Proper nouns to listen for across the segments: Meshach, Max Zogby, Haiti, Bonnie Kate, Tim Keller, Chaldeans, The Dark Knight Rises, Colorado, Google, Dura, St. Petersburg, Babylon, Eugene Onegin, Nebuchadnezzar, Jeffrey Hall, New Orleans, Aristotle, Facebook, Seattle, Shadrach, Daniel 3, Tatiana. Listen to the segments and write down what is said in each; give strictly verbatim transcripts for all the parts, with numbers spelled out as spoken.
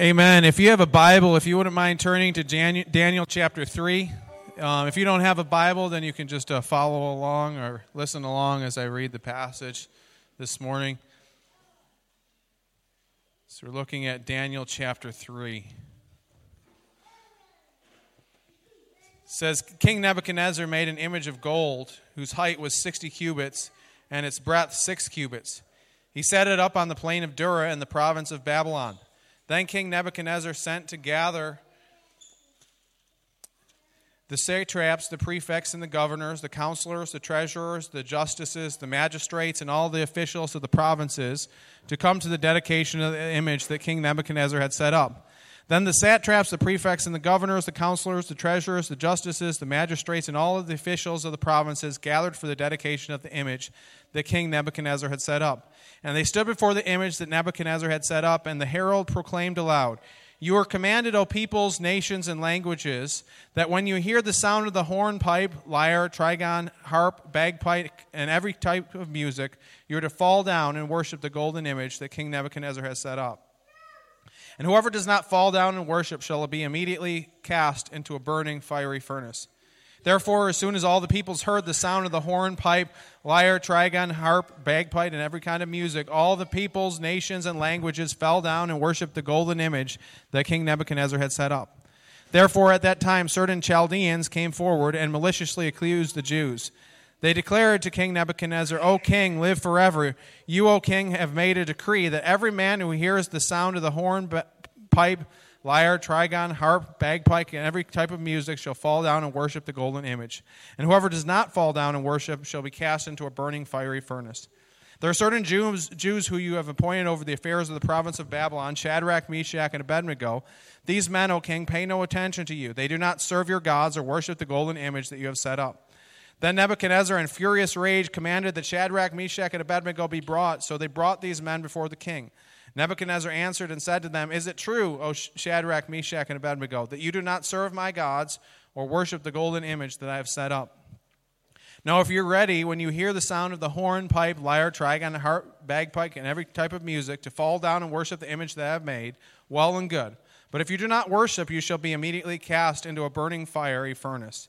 Amen. If you have a Bible, if you wouldn't mind turning to Daniel chapter three. Um, if you don't have a Bible, then you can just uh, follow along or listen along as I read the passage this morning. So we're looking at Daniel chapter three. It says, King Nebuchadnezzar made an image of gold, whose height was sixty cubits, and its breadth six cubits. He set it up on the plain of Dura in the province of Babylon. Then King Nebuchadnezzar sent to gather the satraps, the prefects, and the governors, the counselors, the treasurers, the justices, the magistrates, and all the officials of the provinces to come to the dedication of the image that King Nebuchadnezzar had set up. Then the satraps, the prefects, and the governors, the counselors, the treasurers, the justices, the magistrates, and all of the officials of the provinces gathered for the dedication of the image that King Nebuchadnezzar had set up. And they stood before the image that Nebuchadnezzar had set up, and the herald proclaimed aloud, "You are commanded, O peoples, nations, and languages, that when you hear the sound of the horn, pipe, lyre, trigon, harp, bagpipe, and every type of music, you are to fall down and worship the golden image that King Nebuchadnezzar has set up. And whoever does not fall down and worship shall be immediately cast into a burning fiery furnace. Therefore, as soon as all the peoples heard the sound of the horn, pipe, lyre, trigon, harp, bagpipe, and every kind of music, all the peoples, nations, and languages fell down and worshipped the golden image that King Nebuchadnezzar had set up. Therefore, at that time, certain Chaldeans came forward and maliciously accused the Jews. They declared to King Nebuchadnezzar, O king, live forever. You, O king, have made a decree that every man who hears the sound of the horn, pipe, lyre, trigon, harp, bagpipe, and every type of music shall fall down and worship the golden image. And whoever does not fall down and worship shall be cast into a burning fiery furnace. There are certain Jews, Jews who you have appointed over the affairs of the province of Babylon, Shadrach, Meshach, and Abednego. These men, O king, pay no attention to you. They do not serve your gods or worship the golden image that you have set up. Then Nebuchadnezzar, in furious rage, commanded that Shadrach, Meshach, and Abednego be brought. So they brought these men before the king. Nebuchadnezzar answered and said to them, Is it true, O Shadrach, Meshach, and Abednego, that you do not serve my gods or worship the golden image that I have set up? Now, if you're ready, when you hear the sound of the horn, pipe, lyre, trigon, harp, bagpipe, and every type of music, to fall down and worship the image that I have made, well and good. But if you do not worship, you shall be immediately cast into a burning fiery furnace.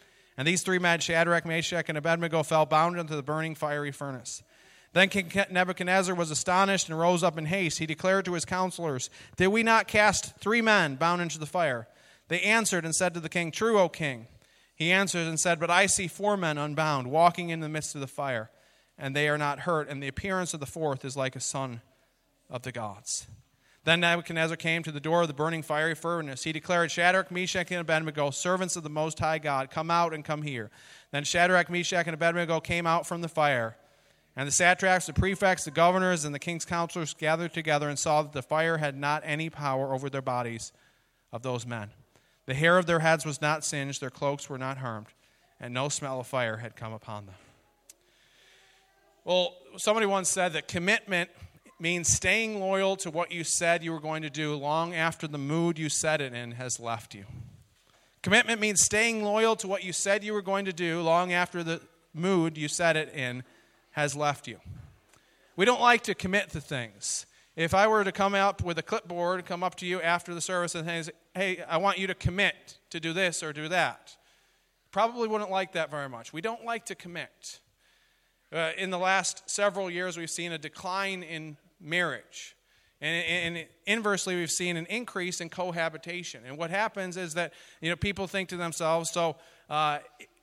And these three men, Shadrach, Meshach, and Abednego, fell bound into the burning fiery furnace. Then King Nebuchadnezzar was astonished and rose up in haste. He declared to his counselors, Did we not cast three men bound into the fire? They answered and said to the king, True, O king. He answered and said, But I see four men unbound, walking in the midst of the fire, and they are not hurt, and the appearance of the fourth is like a son of the gods. Then Nebuchadnezzar came to the door of the burning fiery furnace. He declared, Shadrach, Meshach, and Abednego, servants of the Most High God, come out and come here. Then Shadrach, Meshach, and Abednego came out from the fire. And the satraps, the prefects, the governors, and the king's counselors gathered together and saw that the fire had not any power over their bodies of those men. The hair of their heads was not singed, their cloaks were not harmed, and no smell of fire had come upon them. Well, somebody once said that commitment means staying loyal to what you said you were going to do long after the mood you said it in has left you. Commitment means staying loyal to what you said you were going to do long after the mood you said it in has left you. We don't like to commit to things. If I were to come up with a clipboard and come up to you after the service and say, hey, I want you to commit to do this or do that, probably wouldn't like that very much. We don't like to commit. Uh, in the last several years, we've seen a decline in marriage. And, and inversely, we've seen an increase in cohabitation. And what happens is that, you know, people think to themselves, so uh,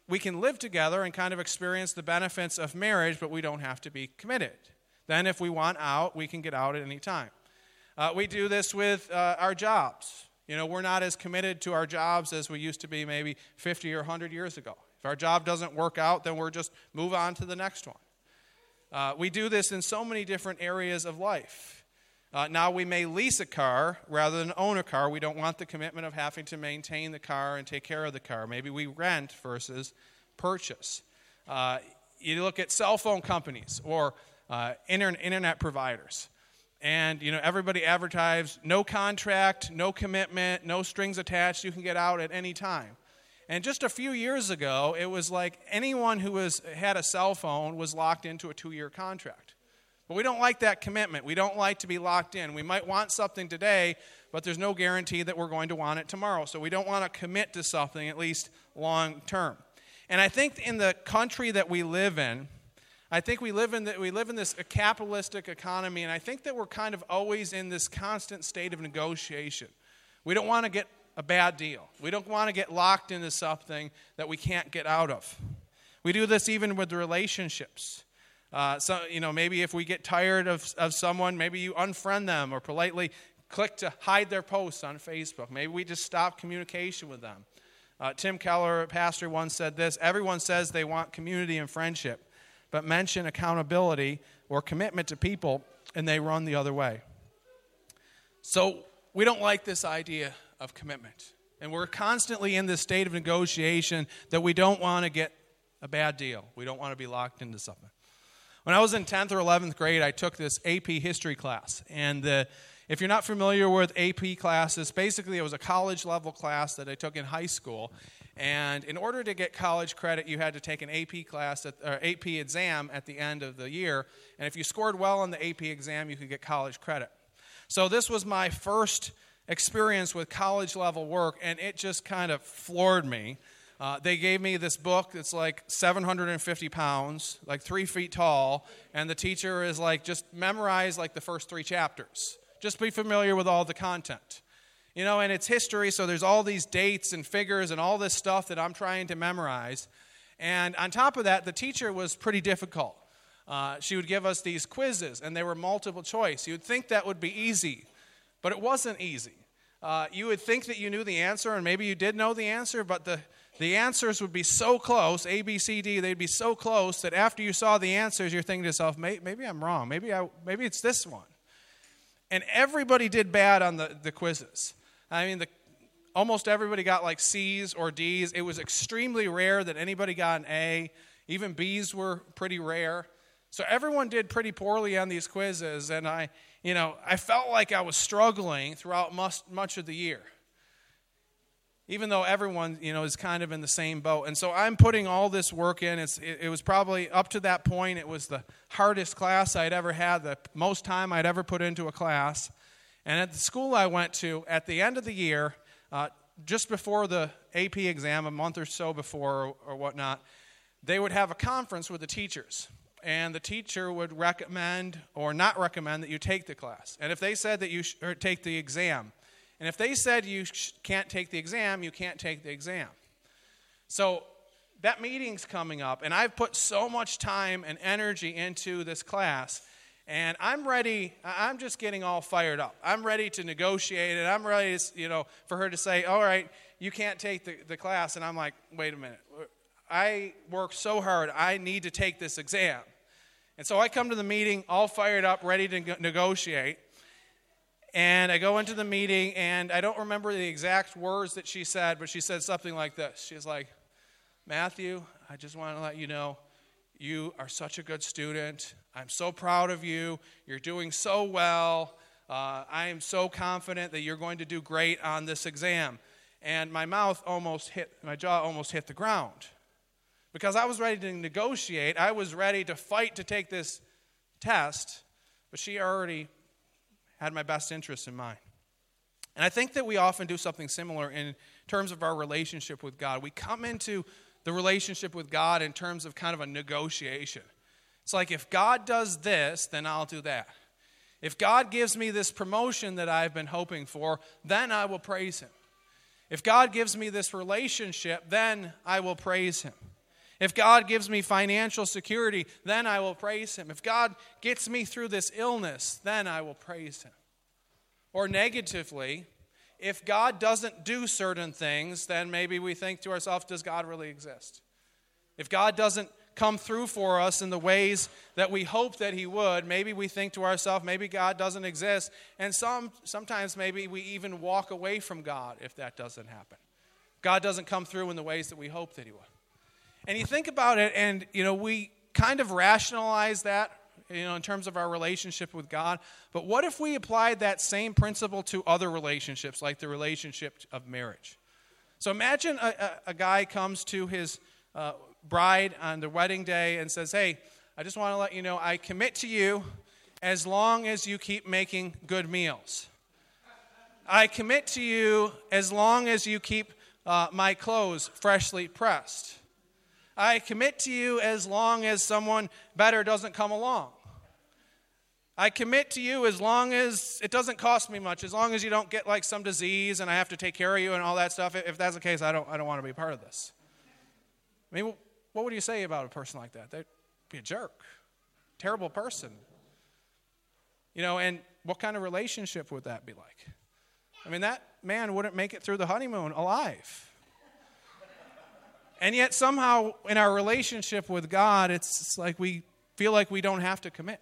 we can live together and kind of experience the benefits of marriage, but we don't have to be committed. Then if we want out, we can get out at any time. Uh, we do this with uh, our jobs. You know, we're not as committed to our jobs as we used to be maybe fifty or one hundred years ago. If our job doesn't work out, then we're just move on to the next one. Uh, we do this in so many different areas of life. Uh, now we may lease a car rather than own a car. We don't want the commitment of having to maintain the car and take care of the car. Maybe we rent versus purchase. Uh, you look at cell phone companies or uh, inter- internet providers. And, you know, everybody advertises no contract, no commitment, no strings attached. You can get out at any time. And just a few years ago, it was like anyone who was, had a cell phone was locked into a two-year contract. But we don't like that commitment. We don't like to be locked in. We might want something today, but there's no guarantee that we're going to want it tomorrow. So we don't want to commit to something, at least long term. And I think in the country that we live in, I think we live in the, we live in this capitalistic economy, and I think that we're kind of always in this constant state of negotiation. We don't want to get a bad deal. We don't want to get locked into something that we can't get out of. We do this even with relationships. Uh, so you know, maybe if we get tired of, of someone, maybe you unfriend them or politely click to hide their posts on Facebook. Maybe we just stop communication with them. Uh, Tim Keller, a pastor, once said this: everyone says they want community and friendship, but mention accountability or commitment to people, and they run the other way. So we don't like this idea of commitment. And we're constantly in this state of negotiation that we don't want to get a bad deal. We don't want to be locked into something. When I was in tenth or eleventh grade, I took this A P history class. And the, if you're not familiar with A P classes, basically it was a college-level class that I took in high school. And in order to get college credit, you had to take an A P class at, or A P exam at the end of the year. And if you scored well on the A P exam, you could get college credit. So this was my first experience with college-level work, and it just kind of floored me. Uh, they gave me this book that's like seven hundred fifty pounds, like three feet tall, and the teacher is like, just memorize like the first three chapters. Just be familiar with all the content. You know, and it's history, so there's all these dates and figures and all this stuff that I'm trying to memorize. And on top of that, the teacher was pretty difficult. Uh, she would give us these quizzes, and they were multiple choice. You would think that would be easy, but it wasn't easy. Uh, you would think that you knew the answer, and maybe you did know the answer, but the, the answers would be so close, A, B, C, D, they'd be so close that after you saw the answers, you're thinking to yourself, maybe, maybe I'm wrong. Maybe I, maybe it's this one. And everybody did bad on the, the quizzes. I mean, the, almost everybody got like C's or D's. It was extremely rare that anybody got an A. Even B's were pretty rare. So everyone did pretty poorly on these quizzes, and I, you know, I felt like I was struggling throughout must, much of the year. Even though everyone, you know, is kind of in the same boat. And so I'm putting all this work in. It's, it, it was probably up to that point, it was the hardest class I'd ever had, the most time I'd ever put into a class. And at the school I went to, at the end of the year, uh, just before the A P exam, a month or so before or, or whatnot, they would have a conference with the teachers. And the teacher would recommend or not recommend that you take the class. And if they said that you sh- or take the exam, and if they said you sh- can't take the exam, you can't take the exam. So that meeting's coming up, and I've put so much time and energy into this class. And I'm ready, I'm just getting all fired up. I'm ready to negotiate, and I'm ready, to, you know, for her to say, all right, you can't take the, the class. And I'm like, wait a minute. I worked so hard. I need to take this exam. And so I come to the meeting all fired up, ready to negotiate. And I go into the meeting, and I don't remember the exact words that she said, but she said something like this. She's like, Matthew, I just want to let you know, you are such a good student. I'm so proud of you. You're doing so well. Uh, I am so confident that you're going to do great on this exam. And my mouth almost hit, my jaw almost hit the ground. Because I was ready to negotiate. I was ready to fight to take this test. But she already had my best interests in mind. And I think that we often do something similar in terms of our relationship with God. We come into the relationship with God in terms of kind of a negotiation. It's like, if God does this, then I'll do that. If God gives me this promotion that I've been hoping for, then I will praise him. If God gives me this relationship, then I will praise him. If God gives me financial security, then I will praise him. If God gets me through this illness, then I will praise him. Or negatively, if God doesn't do certain things, then maybe we think to ourselves, does God really exist? If God doesn't come through for us in the ways that we hope that he would, maybe we think to ourselves, maybe God doesn't exist. And some sometimes maybe we even walk away from God if that doesn't happen. God doesn't come through in the ways that we hope that he would. And you think about it, and you know, we kind of rationalize that, you know, in terms of our relationship with God. But what if we applied that same principle to other relationships, like the relationship of marriage? So imagine a, a, a guy comes to his uh, bride on the wedding day and says, hey, I just want to let you know I commit to you as long as you keep making good meals. I commit to you as long as you keep uh, my clothes freshly pressed. I commit to you as long as someone better doesn't come along. I commit to you as long as it doesn't cost me much, as long as you don't get like some disease and I have to take care of you and all that stuff. If that's the case, I don't I don't want to be a part of this. I mean, what would you say about a person like that? They'd be a jerk, terrible person. You know, and what kind of relationship would that be like? I mean, that man wouldn't make it through the honeymoon alive. And yet somehow in our relationship with God, it's like we feel like we don't have to commit.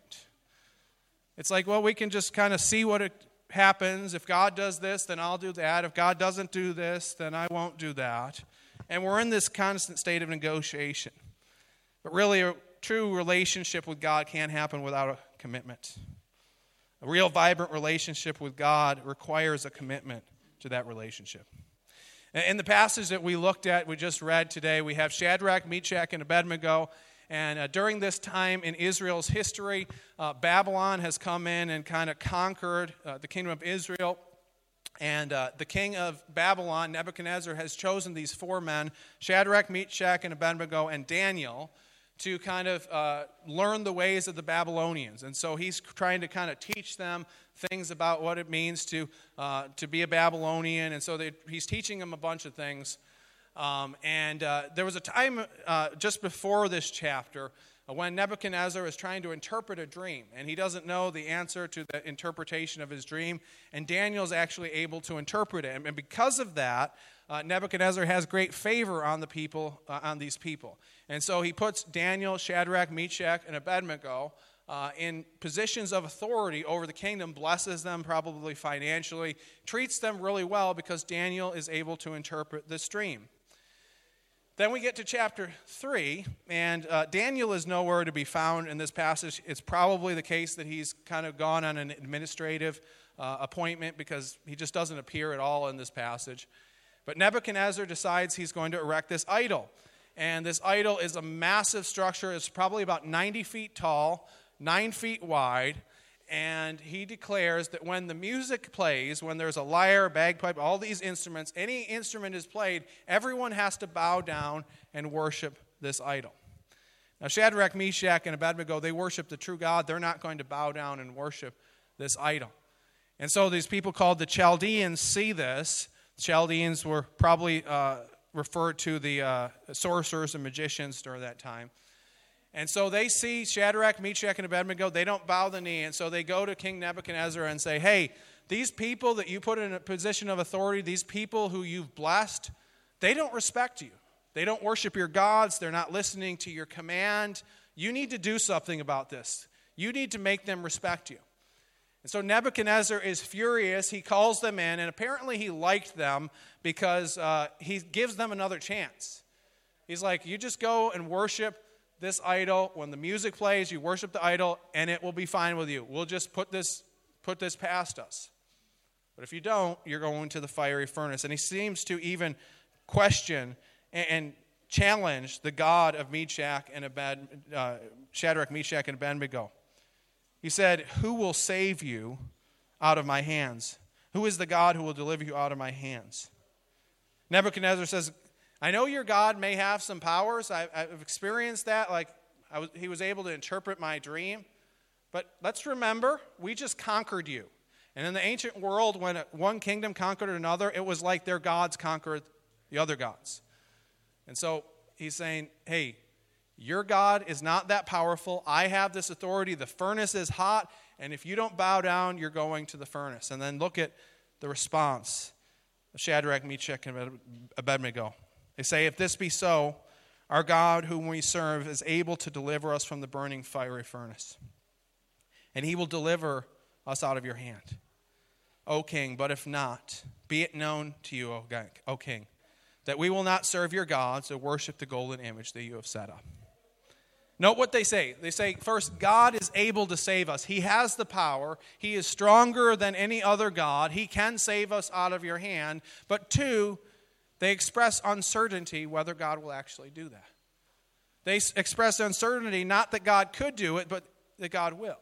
It's like, well, we can just kind of see what it happens. If God does this, then I'll do that. If God doesn't do this, then I won't do that. And we're in this constant state of negotiation. But really, a true relationship with God can't happen without a commitment. A real vibrant relationship with God requires a commitment to that relationship. In the passage that we looked at, we just read today, we have Shadrach, Meshach, and Abednego. And uh, during this time in Israel's history, uh, Babylon has come in and kind of conquered uh, the kingdom of Israel. And uh, the king of Babylon, Nebuchadnezzar, has chosen these four men, Shadrach, Meshach, and Abednego, and Daniel, to kind of uh, learn the ways of the Babylonians. And so he's trying to kind of teach them things about what it means to uh, to be a Babylonian. And so they, he's teaching them a bunch of things. Um, and uh, there was a time uh, just before this chapter when Nebuchadnezzar is trying to interpret a dream. And he doesn't know the answer to the interpretation of his dream. And Daniel's actually able to interpret it. And because of that, Uh, Nebuchadnezzar has great favor on the people, uh, on these people. And so he puts Daniel, Shadrach, Meshach, and Abednego uh, in positions of authority over the kingdom, blesses them probably financially, treats them really well because Daniel is able to interpret this dream. Then we get to chapter three, and uh, Daniel is nowhere to be found in this passage. It's probably the case that he's kind of gone on an administrative uh, appointment because he just doesn't appear at all in this passage. But Nebuchadnezzar decides he's going to erect this idol. And this idol is a massive structure. It's probably about ninety feet tall, nine feet wide. And he declares that when the music plays, when there's a lyre, bagpipe, all these instruments, any instrument is played, everyone has to bow down and worship this idol. Now Shadrach, Meshach, and Abednego, they worship the true God. They're not going to bow down and worship this idol. And so these people called the Chaldeans see this. Chaldeans were probably uh, referred to the uh, sorcerers and magicians during that time. And so they see Shadrach, Meshach, and Abednego. They don't bow the knee. And so they go to King Nebuchadnezzar and say, hey, these people that you put in a position of authority, these people who you've blessed, they don't respect you. They don't worship your gods. They're not listening to your command. You need to do something about this. You need to make them respect you. And so Nebuchadnezzar is furious. He calls them in, and apparently he liked them because uh, he gives them another chance. He's like, you just go and worship this idol. When the music plays, you worship the idol, and it will be fine with you. We'll just put this, put this past us. But if you don't, you're going to the fiery furnace. And he seems to even question and, and challenge the God of Meshach and Abed, uh, Shadrach, Meshach, and Abednego. He said, who will save you out of my hands? Who is the God who will deliver you out of my hands? Nebuchadnezzar says, I know your God may have some powers. I, I've experienced that. Like I was, he was able to interpret my dream. But let's remember, we just conquered you. And in the ancient world, when one kingdom conquered another, it was like their gods conquered the other gods. And so he's saying, hey, Your God is not that powerful. I have this authority. The furnace is hot, and if you don't bow down, you're going to the furnace. And then look at the response of Shadrach, Meshach, and Abednego. They say, if this be so, our God whom we serve is able to deliver us from the burning fiery furnace, and he will deliver us out of your hand, O king. But if not, be it known to you, O king, that we will not serve your gods or worship the golden image that you have set up. Note what they say. They say, first, God is able to save us. He has the power. He is stronger than any other God. He can save us out of your hand. But two, they express uncertainty whether God will actually do that. They express uncertainty not that God could do it, but that God will.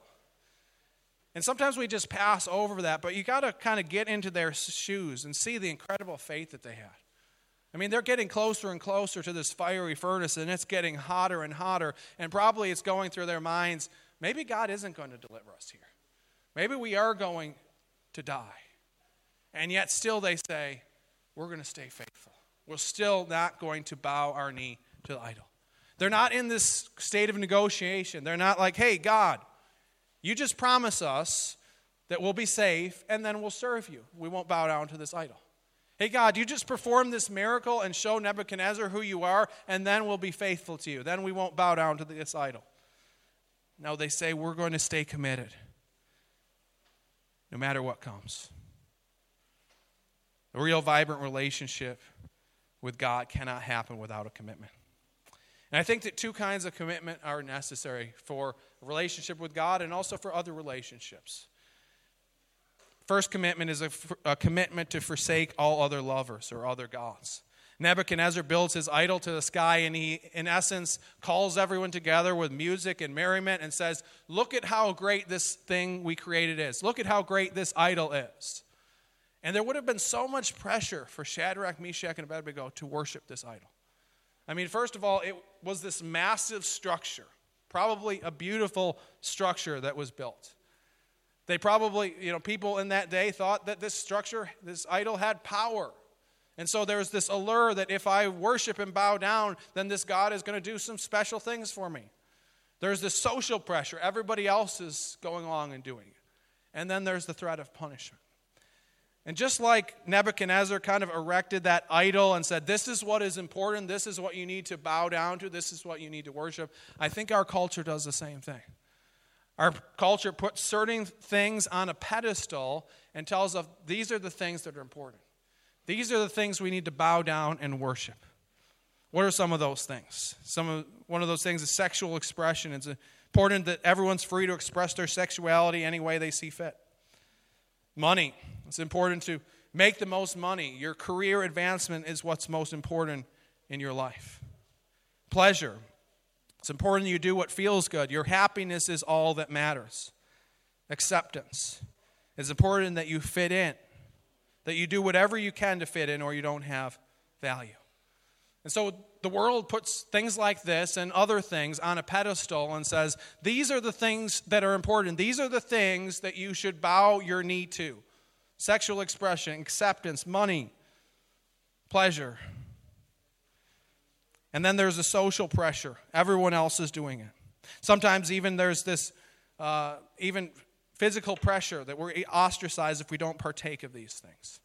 And sometimes we just pass over that, but you got to kind of get into their shoes and see the incredible faith that they had. I mean, they're getting closer and closer to this fiery furnace, and it's getting hotter and hotter, and probably it's going through their minds, maybe God isn't going to deliver us here. Maybe we are going to die. And yet still they say, we're going to stay faithful. We're still not going to bow our knee to the idol. They're not in this state of negotiation. They're not like, hey, God, you just promise us that we'll be safe, and then we'll serve you. We won't bow down to this idol. Hey, God, you just perform this miracle and show Nebuchadnezzar who you are, and then we'll be faithful to you. Then we won't bow down to this idol. No, they say we're going to stay committed no matter what comes. A real vibrant relationship with God cannot happen without a commitment. And I think that two kinds of commitment are necessary for a relationship with God and also for other relationships. First commitment is a, a commitment to forsake all other lovers or other gods. Nebuchadnezzar builds his idol to the sky, and he, in essence, calls everyone together with music and merriment and says, look at how great this thing we created is. Look at how great this idol is. And there would have been so much pressure for Shadrach, Meshach, and Abednego to worship this idol. I mean, first of all, it was this massive structure, probably a beautiful structure that was built. They probably, you know, people in that day thought that this structure, this idol had power. And so there's this allure that if I worship and bow down, then this God is going to do some special things for me. There's this social pressure. Everybody else is going along and doing it. And then there's the threat of punishment. And just like Nebuchadnezzar kind of erected that idol and said, this is what is important, this is what you need to bow down to, this is what you need to worship, I think our culture does the same thing. Our culture puts certain things on a pedestal and tells us these are the things that are important. These are the things we need to bow down and worship. What are some of those things? Some of, one of those things is sexual expression. It's important that everyone's free to express their sexuality any way they see fit. Money. It's important to make the most money. Your career advancement is what's most important in your life. Pleasure. It's important you do what feels good. Your happiness is all that matters. Acceptance. It's important that you fit in, that you do whatever you can to fit in or you don't have value. And so the world puts things like this and other things on a pedestal and says, these are the things that are important. These are the things that you should bow your knee to. Sexual expression, acceptance, money, pleasure. And then there's a social pressure. Everyone else is doing it. Sometimes even there's this uh, even physical pressure that we're ostracized if we don't partake of these things.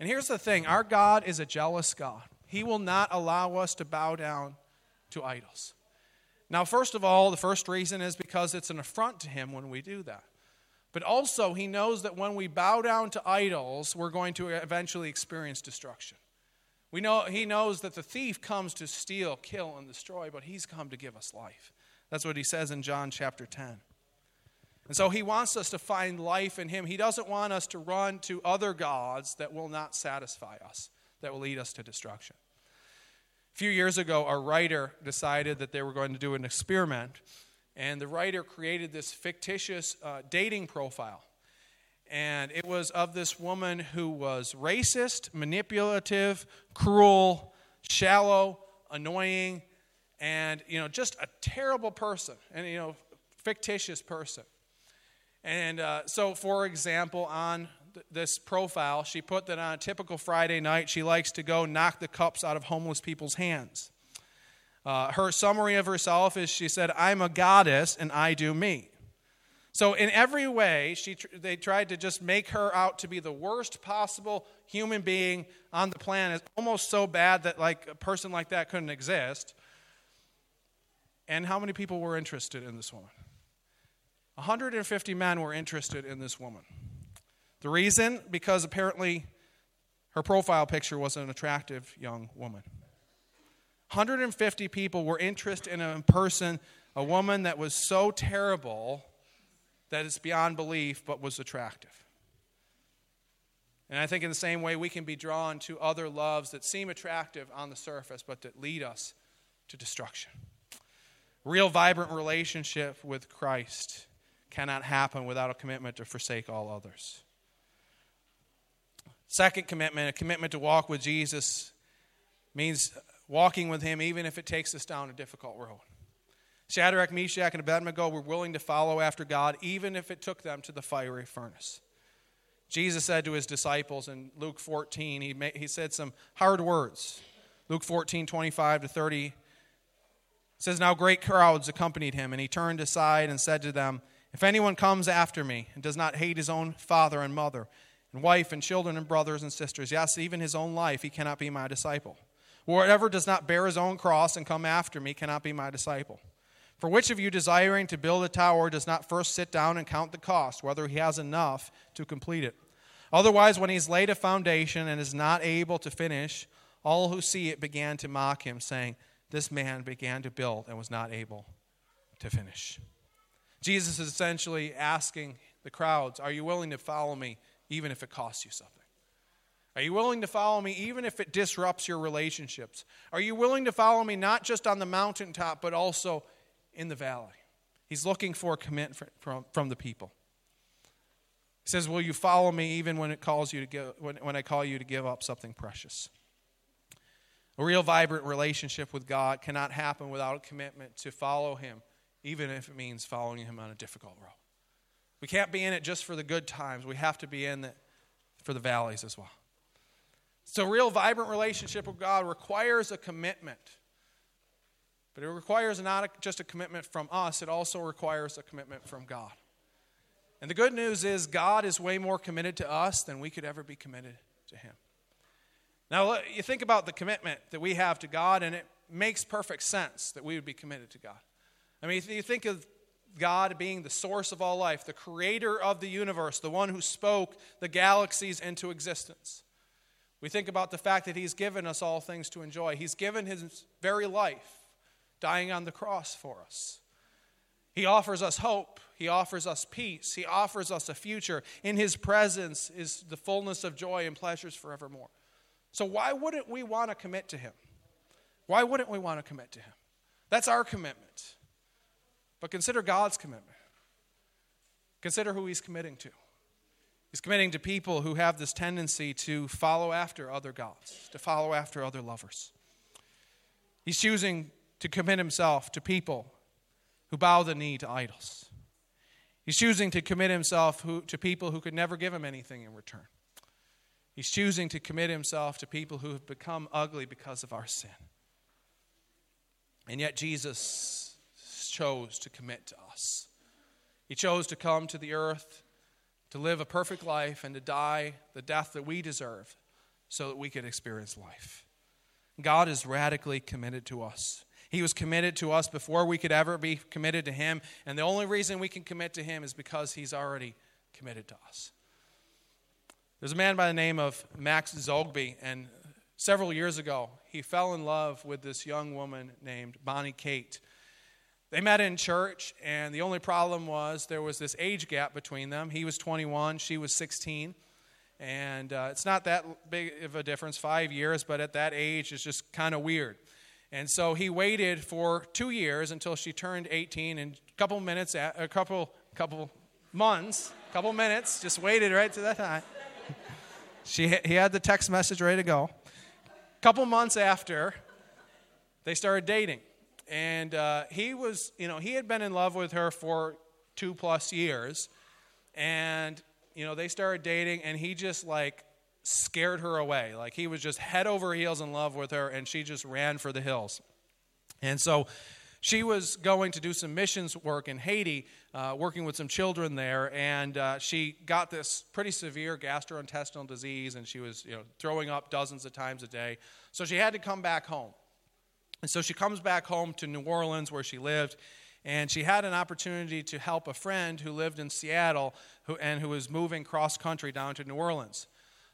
And here's the thing. Our God is a jealous God. He will not allow us to bow down to idols. Now, first of all, the first reason is because it's an affront to him when we do that. But also, he knows that when we bow down to idols, we're going to eventually experience destruction. We know he knows that the thief comes to steal, kill, and destroy, but he's come to give us life. That's what he says in John chapter ten. And so he wants us to find life in him. He doesn't want us to run to other gods that will not satisfy us, that will lead us to destruction. A few years ago, a writer decided that they were going to do an experiment, and the writer created this fictitious uh, dating profile. And it was of this woman who was racist, manipulative, cruel, shallow, annoying, and, you know, just a terrible person, and, you know, fictitious person. And uh, so, for example, on th- this profile, she put that on a typical Friday night, she likes to go knock the cups out of homeless people's hands. Uh, her summary of herself is she said, I'm a goddess and I do me. So in every way, she tr- they tried to just make her out to be the worst possible human being on the planet, almost so bad that like a person like that couldn't exist. And how many people were interested in this woman? one hundred fifty men were interested in this woman. The reason? Because apparently her profile picture was an attractive young woman. one hundred fifty people were interested in a person, a woman that was so terrible that it's beyond belief, but was attractive. And I think in the same way, we can be drawn to other loves that seem attractive on the surface, but that lead us to destruction. Real vibrant relationship with Christ cannot happen without a commitment to forsake all others. Second commitment, a commitment to walk with Jesus, means walking with him even if it takes us down a difficult road. Shadrach, Meshach, and Abednego were willing to follow after God, even if it took them to the fiery furnace. Jesus said to his disciples in Luke fourteen, he made, he said some hard words. Luke fourteen, twenty-five to thirty, it says, now great crowds accompanied him, and he turned aside and said to them, if anyone comes after me and does not hate his own father and mother, and wife and children and brothers and sisters, yes, even his own life, he cannot be my disciple. Whoever does not bear his own cross and come after me cannot be my disciple. For which of you desiring to build a tower does not first sit down and count the cost, whether he has enough to complete it? Otherwise, when he's laid a foundation and is not able to finish, all who see it began to mock him, saying, this man began to build and was not able to finish. Jesus is essentially asking the crowds, are you willing to follow me even if it costs you something? Are you willing to follow me even if it disrupts your relationships? Are you willing to follow me not just on the mountaintop, but also in the valley? He's looking for a commitment from, from the people. He says, will you follow me even when it calls you to give, when, when I call you to give up something precious? A real vibrant relationship with God cannot happen without a commitment to follow him, even if it means following him on a difficult road. We can't be in it just for the good times. We have to be in it for the valleys as well. So a real vibrant relationship with God requires a commitment. But it requires not just a commitment from us, it also requires a commitment from God. And the good news is God is way more committed to us than we could ever be committed to him. Now, you think about the commitment that we have to God, and it makes perfect sense that we would be committed to God. I mean, you think of God being the source of all life, the creator of the universe, the one who spoke the galaxies into existence. We think about the fact that he's given us all things to enjoy. He's given his very life, dying on the cross for us. He offers us hope. He offers us peace. He offers us a future. In his presence is the fullness of joy and pleasures forevermore. So why wouldn't we want to commit to him? Why wouldn't we want to commit to him? That's our commitment. But consider God's commitment. Consider who he's committing to. He's committing to people who have this tendency to follow after other gods, to follow after other lovers. He's choosing to commit himself to people who bow the knee to idols. He's choosing to commit himself who, to people who could never give him anything in return. He's choosing to commit himself to people who have become ugly because of our sin. And yet Jesus chose to commit to us. He chose to come to the earth, to live a perfect life, and to die the death that we deserve so that we could experience life. God is radically committed to us. He was committed to us before we could ever be committed to him. And the only reason we can commit to him is because he's already committed to us. There's a man by the name of Max Zogby, and several years ago, he fell in love with this young woman named Bonnie Kate. They met in church, and the only problem was there was this age gap between them. He was twenty-one, she was sixteen. And uh, it's not that big of a difference, five years, but at that age, it's just kind of weird. And so he waited for two years until she turned eighteen, and a couple minutes, a couple, couple months, a couple minutes, just waited right to that time. She, he had the text message ready to go. A couple months after, they started dating, and uh, he was, you know, he had been in love with her for two plus years, and you know they started dating, and he just like. scared her away. Like he was just head over heels in love with her, and she just ran for the hills. And so she was going to do some missions work in Haiti, uh, working with some children there, and uh, she got this pretty severe gastrointestinal disease, and she was, you know, throwing up dozens of times a day. So she had to come back home. And so she comes back home to New Orleans, where she lived, and she had an opportunity to help a friend who lived in Seattle who and who was moving cross-country down to New Orleans.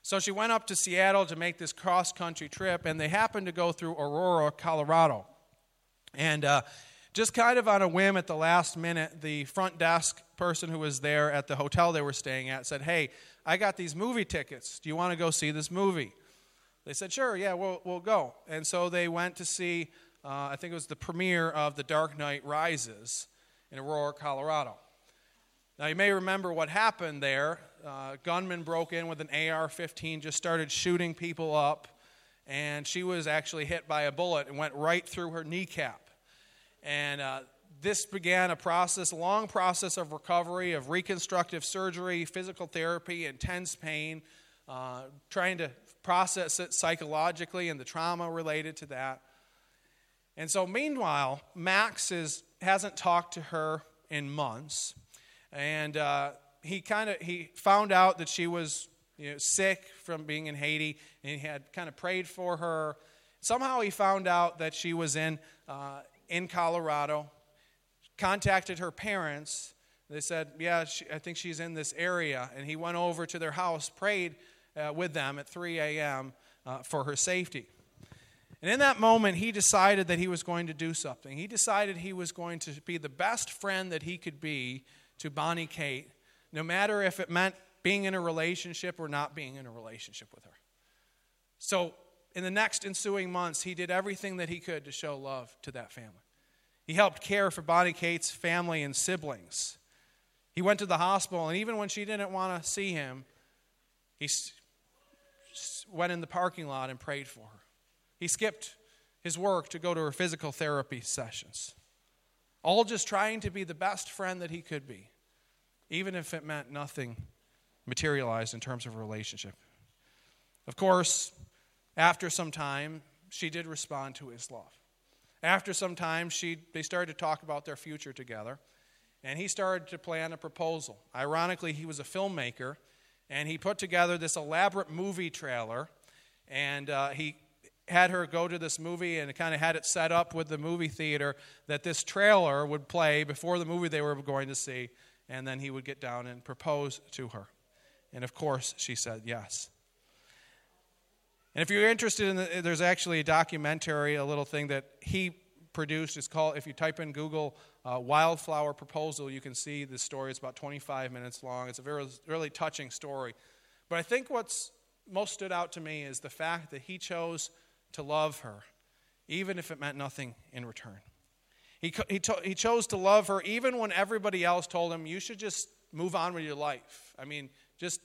So she went up to Seattle to make this cross-country trip, and they happened to go through Aurora, Colorado. And uh, just kind of on a whim at the last minute, the front desk person who was there at the hotel they were staying at said, "Hey, I got these movie tickets. Do you want to go see this movie?" They said, "Sure, yeah, we'll we'll go." And so they went to see, uh, I think it was the premiere of The Dark Knight Rises in Aurora, Colorado. Now, you may remember what happened there. Uh, gunmen broke in with an A R fifteen, just started shooting people up, and she was actually hit by a bullet and went right through her kneecap. And uh, this began a process, a long process of recovery, of reconstructive surgery, physical therapy, intense pain, uh, trying to process it psychologically and the trauma related to that. And so meanwhile, Max is, hasn't talked to her in months. And uh, he kind of he found out that she was you know, sick from being in Haiti, and he had kind of prayed for her. Somehow he found out that she was in uh, in Colorado, contacted her parents. They said, yeah, she, I think she's in this area. And he went over to their house, prayed uh, with them at three a.m. Uh, for her safety. And in that moment, he decided that he was going to do something. He decided he was going to be the best friend that he could be to Bonnie Kate, no matter if it meant being in a relationship or not being in a relationship with her. So in the next ensuing months, he did everything that he could to show love to that family. He helped care for Bonnie Kate's family and siblings. He went to the hospital, and even when she didn't want to see him, he went in the parking lot and prayed for her. He skipped his work to go to her physical therapy sessions, all just trying to be the best friend that he could be, even if it meant nothing materialized in terms of a relationship. Of course, after some time, she did respond to his love. After some time, she they started to talk about their future together, and he started to plan a proposal. Ironically, he was a filmmaker, and he put together this elaborate movie trailer, and uh, he had her go to this movie and kind of had it set up with the movie theater that this trailer would play before the movie they were going to see, and then he would get down and propose to her. And of course, she said yes. And if you're interested in the, there's actually a documentary, a little thing that he produced. It's called, if you type in Google, uh, Wildflower Proposal, you can see the story. It's about twenty-five minutes long. It's a very, really touching story. But I think what's most stood out to me is the fact that he chose to love her, even if it meant nothing in return. He he, to, he chose to love her even when everybody else told him, you should just move on with your life. I mean, just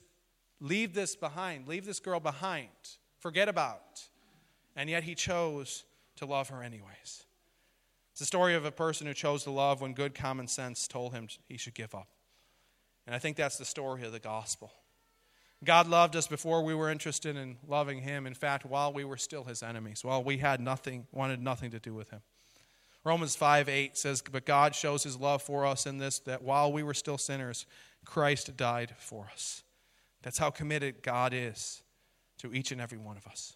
leave this behind. Leave this girl behind. Forget about it. And yet he chose to love her anyways. It's the story of a person who chose to love when good common sense told him he should give up. And I think that's the story of the gospel. God loved us before we were interested in loving him. In fact, while we were still his enemies, while we had nothing, wanted nothing to do with him. Romans five eight says, but God shows his love for us in this, that while we were still sinners, Christ died for us. That's how committed God is to each and every one of us.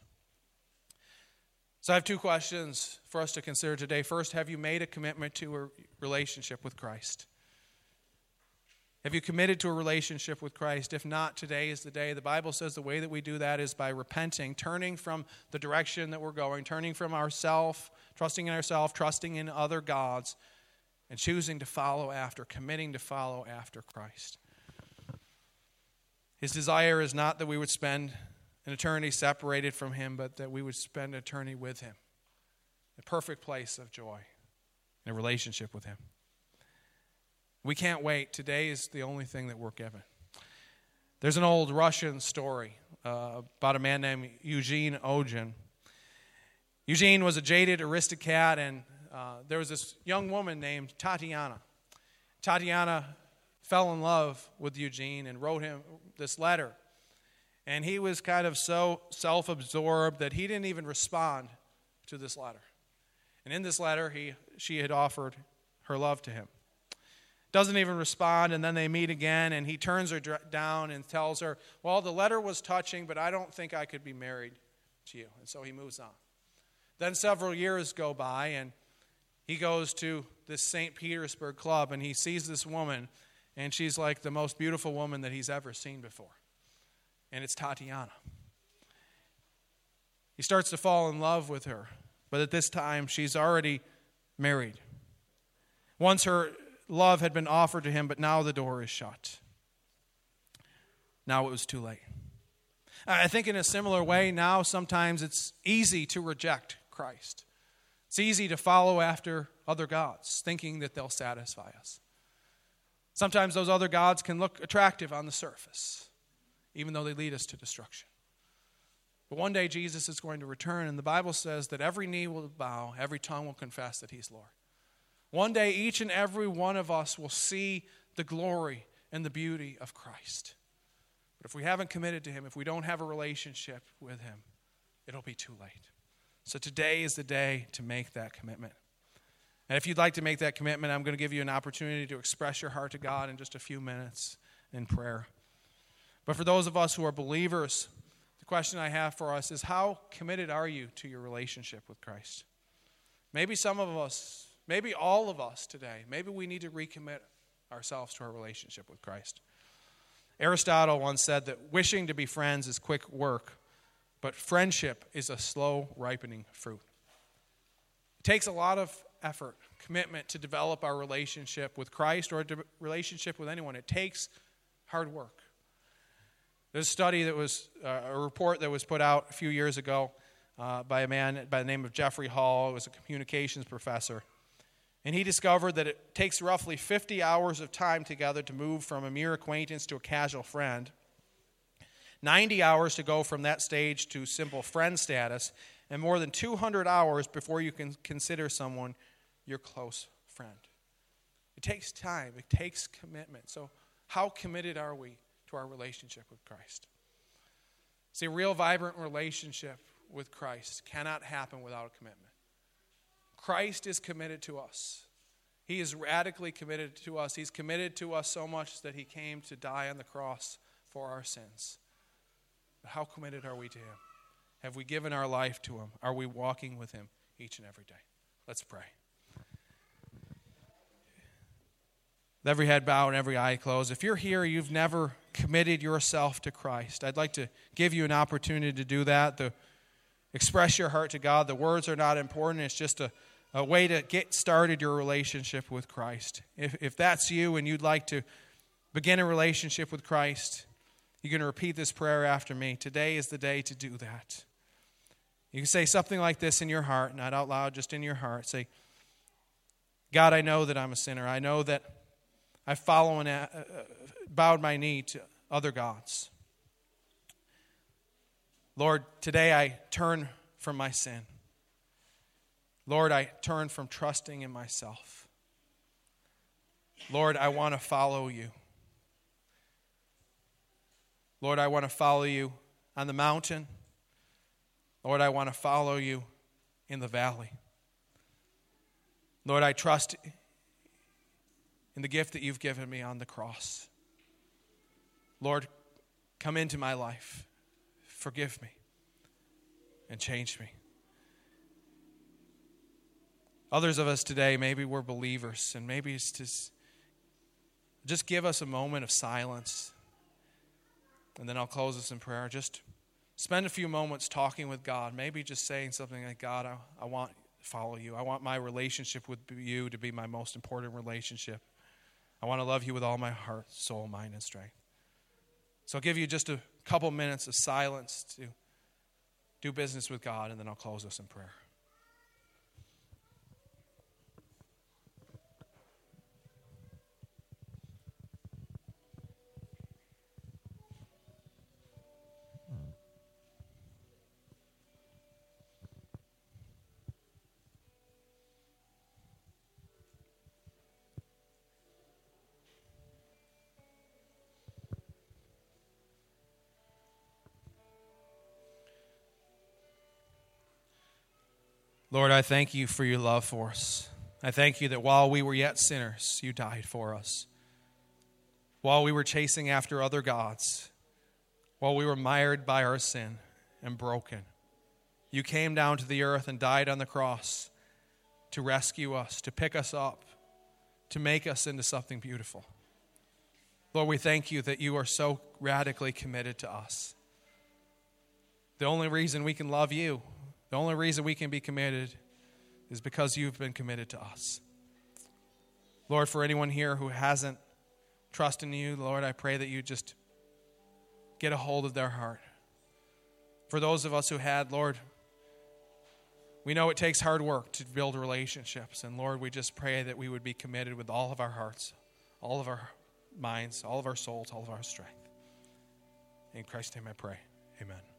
So I have two questions for us to consider today. First, have you made a commitment to a relationship with Christ? Have you committed to a relationship with Christ? If not, today is the day. The Bible says the way that we do that is by repenting, turning from the direction that we're going, turning from ourselves, trusting in ourselves, trusting in other gods, and choosing to follow after, committing to follow after Christ. His desire is not that we would spend an eternity separated from him, but that we would spend eternity with him, the perfect place of joy, in a relationship with him. We can't wait. Today is the only thing that we're given. There's an old Russian story uh, about a man named Eugene Onegin. Eugene was a jaded aristocrat, and uh, there was this young woman named Tatiana. Tatiana fell in love with Eugene and wrote him this letter. And he was kind of so self-absorbed that he didn't even respond to this letter. And in this letter, he she had offered her love to him. Doesn't even respond, and then they meet again, and he turns her down and tells her, well, the letter was touching, but I don't think I could be married to you. And so he moves on. Then several years go by, and he goes to this Saint Petersburg club, and he sees this woman, and she's like the most beautiful woman that he's ever seen before. And it's Tatiana. He starts to fall in love with her, but at this time, she's already married. Once her love had been offered to him, but now the door is shut. Now it was too late. I think in a similar way, now sometimes it's easy to reject Christ. It's easy to follow after other gods, thinking that they'll satisfy us. Sometimes those other gods can look attractive on the surface, even though they lead us to destruction. But one day Jesus is going to return, and the Bible says that every knee will bow, every tongue will confess that he's Lord. One day, each and every one of us will see the glory and the beauty of Christ. But if we haven't committed to him, if we don't have a relationship with him, it'll be too late. So today is the day to make that commitment. And if you'd like to make that commitment, I'm going to give you an opportunity to express your heart to God in just a few minutes in prayer. But for those of us who are believers, the question I have for us is, how committed are you to your relationship with Christ? Maybe some of us... Maybe all of us today, maybe we need to recommit ourselves to our relationship with Christ. Aristotle once said that wishing to be friends is quick work, but friendship is a slow ripening fruit. It takes a lot of effort, commitment to develop our relationship with Christ or a relationship with anyone. It takes hard work. There's a study that was, uh, a report that was put out a few years ago uh, by a man by the name of Jeffrey Hall, who was a communications professor. And he discovered that it takes roughly fifty hours of time together to move from a mere acquaintance to a casual friend, ninety hours to go from that stage to simple friend status, and more than two hundred hours before you can consider someone your close friend. It takes time. It takes commitment. So how committed are we to our relationship with Christ? See, a real vibrant relationship with Christ cannot happen without a commitment. Christ is committed to us. He is radically committed to us. He's committed to us so much that he came to die on the cross for our sins. But how committed are we to him? Have we given our life to him? Are we walking with him each and every day? Let's pray. With every head bowed and every eye closed, if you're here, you've never committed yourself to Christ, I'd like to give you an opportunity to do that. The Express your heart to God. The words are not important. It's just a, a way to get started your relationship with Christ. If, if that's you and you'd like to begin a relationship with Christ, you're going to repeat this prayer after me. Today is the day to do that. You can say something like this in your heart, not out loud, just in your heart. Say, God, I know that I'm a sinner. I know that I've fallen, uh, bowed my knee to other gods. Lord, today I turn from my sin. Lord, I turn from trusting in myself. Lord, I want to follow you. Lord, I want to follow you on the mountain. Lord, I want to follow you in the valley. Lord, I trust in the gift that you've given me on the cross. Lord, come into my life. Forgive me and change me. Others of us today, maybe we're believers, and maybe it's just, just give us a moment of silence, and then I'll close this in prayer. Just spend a few moments talking with God, maybe just saying something like, God, I, I want to follow you. I want my relationship with you to be my most important relationship. I want to love you with all my heart, soul, mind, and strength. So I'll give you just a couple minutes of silence to do business with God, and then I'll close us in prayer. Lord, I thank you for your love for us. I thank you that while we were yet sinners, you died for us. While we were chasing after other gods, while we were mired by our sin and broken, you came down to the earth and died on the cross to rescue us, to pick us up, to make us into something beautiful. Lord, we thank you that you are so radically committed to us. The only reason we can love you, the only reason we can be committed is because you've been committed to us. Lord, for anyone here who hasn't trusted in you, Lord, I pray that you just get a hold of their heart. For those of us who had, Lord, we know it takes hard work to build relationships. And Lord, we just pray that we would be committed with all of our hearts, all of our minds, all of our souls, all of our strength. In Christ's name I pray. Amen.